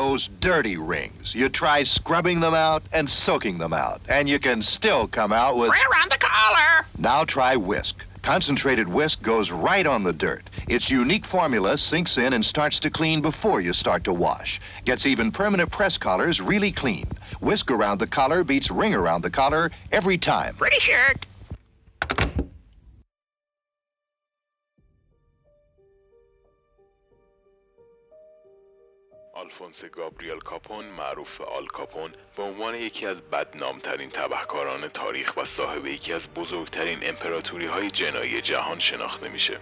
those dirty rings. You try scrubbing them out and soaking them out, and you can still come out with... Right around the collar! Now try Whisk. Concentrated Whisk goes right on the dirt. Its unique formula sinks in and starts to clean before you start to wash. Gets even permanent press collars really clean. Whisk around the collar beats ring around the collar every time. Pretty shirt. آلفونس گابریل کاپون، معروف به آل کاپون، به عنوان یکی از بدنامترین تبهکاران تاریخ و صاحب یکی از بزرگترین امپراتوری‌های جنایی جهان شناخته میشه.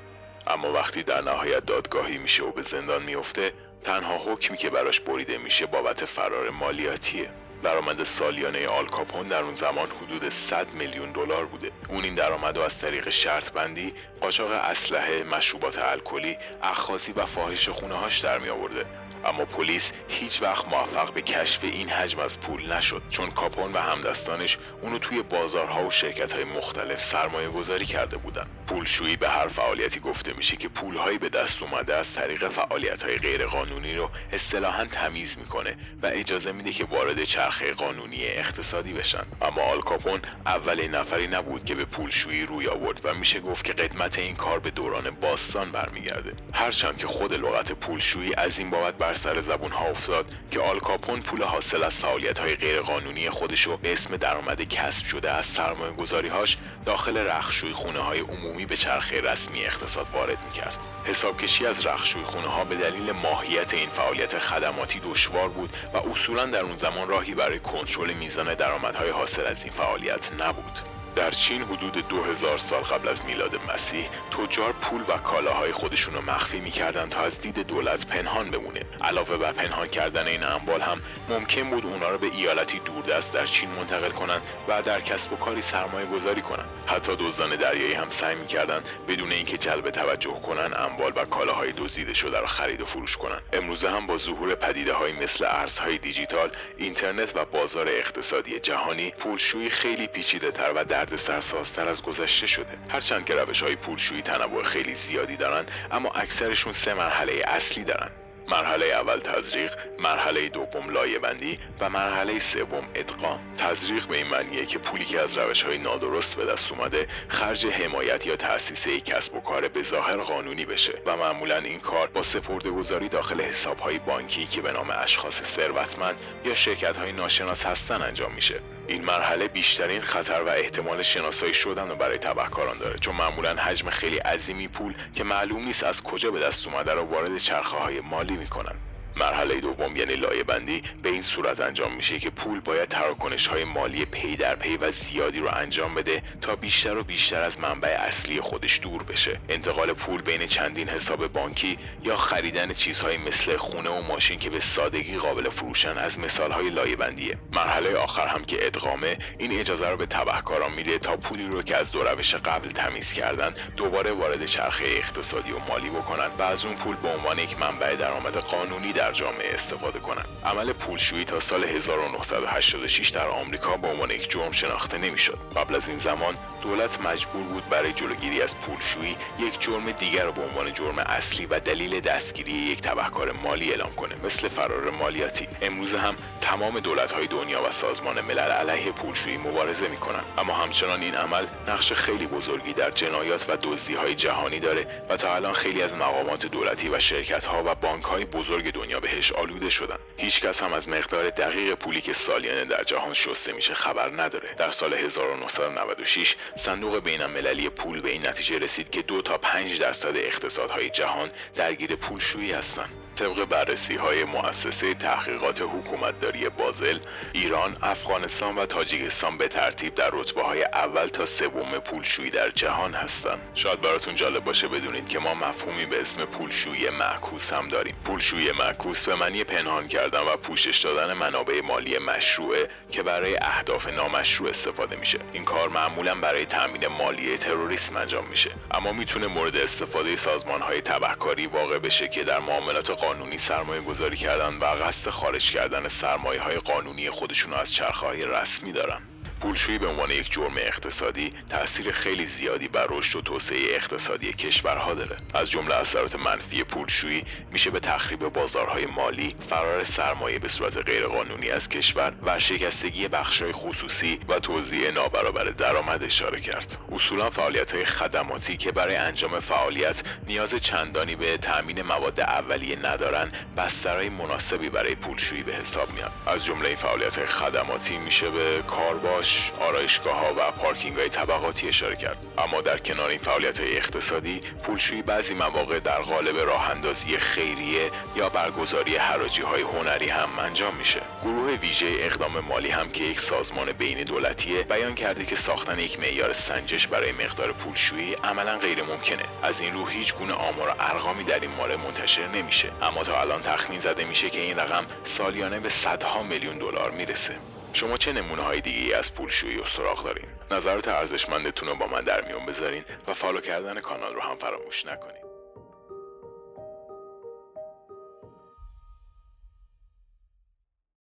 اما وقتی در نهایت دادگاهی میشه و به زندان میفته، تنها حکمی که براش بریده میشه بابت فرار مالیاتیه. درآمد سالیانه آل کاپون در اون زمان حدود 100 میلیون دلار بوده. اون این درآمد رو از طریق شرط بندی، قاچاق اسلحه، مشروبات الکلی، اخاذی و فاحشه‌خونه‌هاش درمی آورده. اما پلیس هیچ وقت موفق به کشف این حجم از پول نشد، چون کاپون و همدستانش اونو توی بازارها و شرکت‌های مختلف سرمایه گذاری کرده بودن. پولشویی به هر فعالیتی گفته میشه که پولهایی به دست اومده از طریق فعالیت‌های غیرقانونی رو اصطلاحاً تمیز میکنه و اجازه میده که وارد چرخه قانونی اقتصادی بشن. اما آل کاپون اولین نفری نبود که به پولشویی روی آورد و میشه گفت که قدمت این کار به دوران باستان برمیگرده. هرچند که خود لغت پولشویی از این بابت بر سر زبون ها افتاد که آل کاپون پول حاصل از فعالیت های غیرقانونی خودشو به اسم درآمد کسب شده از سرمایه گذاری هاش داخل رختکشی خونه های عمومی به چرخه رسمی اقتصاد وارد میکرد. حساب کشی از رختکشی خونه ها به دلیل ماهیت این فعالیت خدماتی دشوار بود و اصولا در اون زمان راهی برای کنترل میزان درآمدهای حاصل از این فعالیت نبود. در چین حدود 2000 سال قبل از میلاد مسیح تجار پول و کالاهای خودشون رو مخفی می‌کردن تا از دید دولت پنهان بمونه. علاوه بر پنهان کردن این اموال هم ممکن بود اونا رو به ایالتی دوردست در چین منتقل کنن و در کسب و کاری سرمایه گذاری کنن. حتی دزدان دریایی هم سعی می‌کردن بدون اینکه جلب توجه کنن اموال و کالاهای دزدیده شده رو خرید و فروش کنن. امروزه هم با ظهور پدیده‌هایی مثل ارزهای دیجیتال، اینترنت و بازار اقتصادی جهانی، پولشویی خیلی پیچیده‌تر و سرسازتر از گذشته شده. هرچند که روش‌های پولشویی تنوع خیلی زیادی دارن، اما اکثرشون سه مرحله اصلی دارن: مرحله اول تزریق، مرحله دوم لایه بندی و مرحله سوم ادغام. تزریق به این معنیه که پولی که از روش‌های نادرست به دست اومده خرج حمایت یا تأسیسه کسب و کار به ظاهر قانونی بشه و معمولاً این کار با سپرده‌گذاری داخل حساب‌های بانکی که به نام اشخاص ثروتمند یا شرکت‌های ناشناس هستن انجام میشه. این مرحله بیشترین خطر و احتمال شناسایی شدن رو برای تبهکاران داره، چون معمولاً حجم خیلی عظیمی پول که معلوم نیست از کجا به دست اومده رو وارد چرخه‌های مالی می‌کنن. مرحله دوم یعنی لایه بندی به این صورت انجام میشه که پول باید تراکنش‌های مالی پی در پی و زیادی رو انجام بده تا بیشتر و بیشتر از منبع اصلی خودش دور بشه. انتقال پول بین چندین حساب بانکی یا خریدن چیزهایی مثل خونه و ماشین که به سادگی قابل فروشن از مثال‌های لایه بندیه. مرحله آخر هم که ادغامه، این اجازه رو به تبهکاران میده تا پولی رو که از دو روش قبل تمیز کردن دوباره وارد چرخه اقتصادی و مالی بکنن و از اون پول به عنوان یک منبع درآمد قانونی در جامعه استفاده کنند. عمل پولشویی تا سال 1986 در آمریکا به عنوان یک جرم شناخته نمیشد. قبل از این زمان دولت مجبور بود برای جلوگیری از پولشویی یک جرم دیگر را به عنوان جرم اصلی و دلیل دستگیری یک تبهکار مالی اعلام کنه، مثل فرار مالیاتی. امروز هم تمام دولت‌های دنیا و سازمان ملل علیه پولشویی مبارزه می‌کنند، اما همچنان این عمل نقش خیلی بزرگی در جنایات و دزدی‌های جهانی داره و تا الان خیلی از مقامات دولتی و شرکت‌ها و بانک‌های بزرگ دنیا بهش آلوده شدن. هیچ کس هم از مقدار دقیق پولی که سالیانه در جهان شسته میشه خبر نداره. در سال 1996 صندوق بین‌المللی پول به این نتیجه رسید که 2 تا 5% اقتصادهای جهان درگیر پولشویی هستن. طبق بررسی‌های مؤسسه تحقیقات حکومتداری بازل، ایران، افغانستان و تاجیکستان به ترتیب در رتبه‌های اول تا سوم پولشویی در جهان هستند. شاید براتون جالب باشه بدونید که ما مفهومی به اسم پولشویی معکوس هم داریم. پولشویی معکوس به معنی پنهان کردن و پوشش دادن منابع مالی مشروعه که برای اهداف نامشروع استفاده میشه. این کار معمولاً برای تامین مالی تروریسم انجام میشه، اما میتونه مورد استفاده سازمان‌های تبهکاری واقع بشه که در معاملات قانونی سرمایه گذاری کردن و قصد خارج کردن سرمایه‌های قانونی خودشون از چرخه‌های رسمی دارن. پولشویی به عنوان یک جرم اقتصادی تأثیر خیلی زیادی بر رشد و توسعه اقتصادی کشورها داره. از جمله اثرات منفی پولشویی میشه به تخریب بازارهای مالی، فرار سرمایه به صورت غیرقانونی از کشور، ورشکستگی بخش‌های خصوصی و توزیع نابرابر درآمد اشاره کرد. اصولا فعالیت‌های خدماتی که برای انجام فعالیت نیاز چندانی به تأمین مواد اولیه ندارن، بسترهای مناسبی برای پولشویی به حساب میان. از جمله این فعالیت‌های خدماتی میشه به کارواش، آرایشگاه‌ها و پارکینگ‌های طبقاتی اشاره کرد. اما در کنار این فعالیت‌های اقتصادی، پولشویی بعضی مواقع در قالب راه‌اندازی خیریه یا برگزاری حراجی‌های هنری هم انجام میشه. گروه ویژه اقدام مالی هم که یک سازمان بین دولتیه بیان کرده که ساختن یک معیار سنجش برای مقدار پولشویی عملاً غیر ممکنه. از این رو هیچ گونه آمار و ارقامی در این مورد منتشر نمیشه، اما تا الان تخمین زده میشه که این رقم سالیانه به صدها میلیون دلار میرسه. شما چه نمونه‌های دیگه‌ای از پولشویی و سراغ دارین؟ نظرات ارزشمندتون رو با من در میون بذارین و فالو کردن کانال رو هم فراموش نکنین.